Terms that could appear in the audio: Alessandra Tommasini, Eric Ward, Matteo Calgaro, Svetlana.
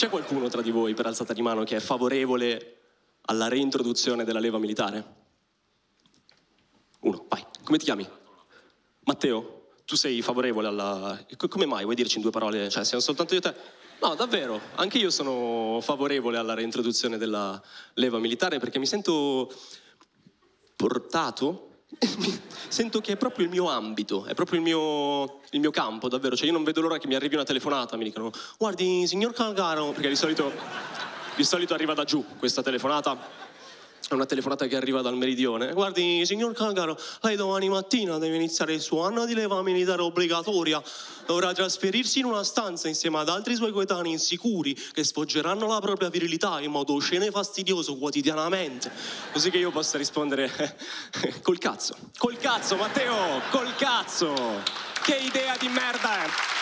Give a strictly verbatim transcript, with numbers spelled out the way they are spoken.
C'è qualcuno tra di voi per alzata di mano che è favorevole alla reintroduzione della leva militare? Uno, vai. Come ti chiami? Matteo, tu sei favorevole alla... Come mai? Vuoi dirci in due parole? Cioè, siamo soltanto io e te? No, davvero, anche io sono favorevole alla reintroduzione della leva militare perché mi sento portato... Sento che è proprio il mio ambito, è proprio il mio, il mio campo, davvero. Cioè, io non vedo l'ora che mi arrivi una telefonata, mi dicono: guardi, signor Calgaro, perché di solito, di solito arriva da giù questa telefonata. È una telefonata che arriva dal meridione. Guardi, signor Calgaro, lei domani mattina deve iniziare il suo anno di leva militare obbligatoria. Dovrà trasferirsi in una stanza insieme ad altri suoi coetanei insicuri che sfoggeranno la propria virilità in modo osceno e fastidioso quotidianamente. Così che io possa rispondere col cazzo. Col cazzo, Matteo, col cazzo. Che idea di merda è?